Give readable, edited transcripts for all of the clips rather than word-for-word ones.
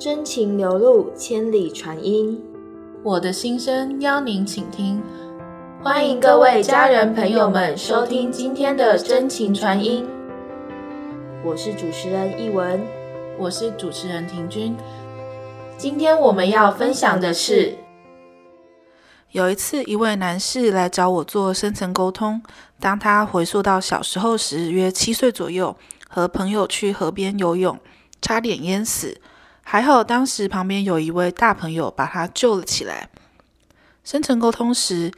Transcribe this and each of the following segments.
真情流露，千里传音。我的心声，邀您请听。欢迎各位家人朋友们收听今天的真情传音。我是主持人奕文，我是主持人庭君。今天我们要分享的是，有一次一位男士来找我做深层沟通，当他回溯到小时候时，约7岁左右，和朋友去河边游泳，差点淹死，还好当时旁边有一位大朋友把他救了起来。深层沟通时，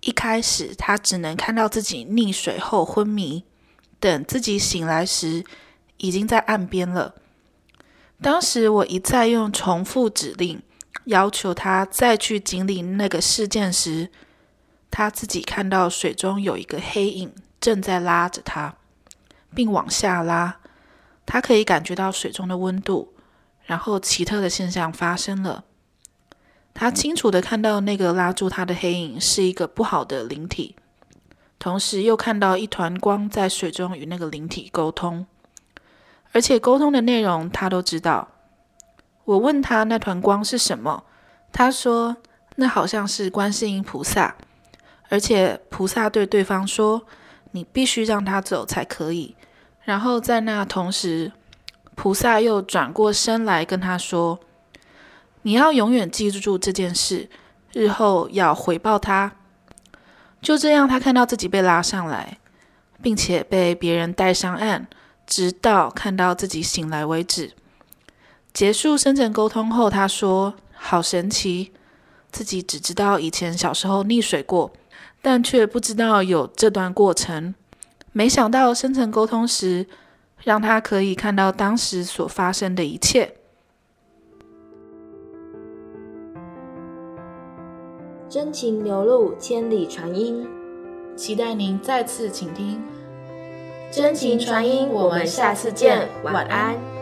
一开始他只能看到自己溺水后昏迷，等自己醒来时已经在岸边了。当时我一再用重复指令要求他再去经历那个事件时，他自己看到水中有一个黑影正在拉着他，并往下拉。他可以感觉到水中的温度，然后奇特的现象发生了。他清楚地看到那个拉住他的黑影是一个不好的灵体，同时又看到一团光在水中与那个灵体沟通，而且沟通的内容他都知道。我问他那团光是什么，他说那好像是观世音菩萨，而且菩萨对对方说你必须让他走才可以。然后在那同时，菩萨又转过身来跟他说，你要永远记住这件事，日后要回报他。就这样，他看到自己被拉上来，并且被别人带上岸，直到看到自己醒来为止。结束深层沟通后，他说好神奇，自己只知道以前小时候溺水过，但却不知道有这段过程。没想到深层沟通时让他可以看到当时所发生的一切。真情流露，千里传音，期待您再次倾听。真情传音，我们下次见，晚安。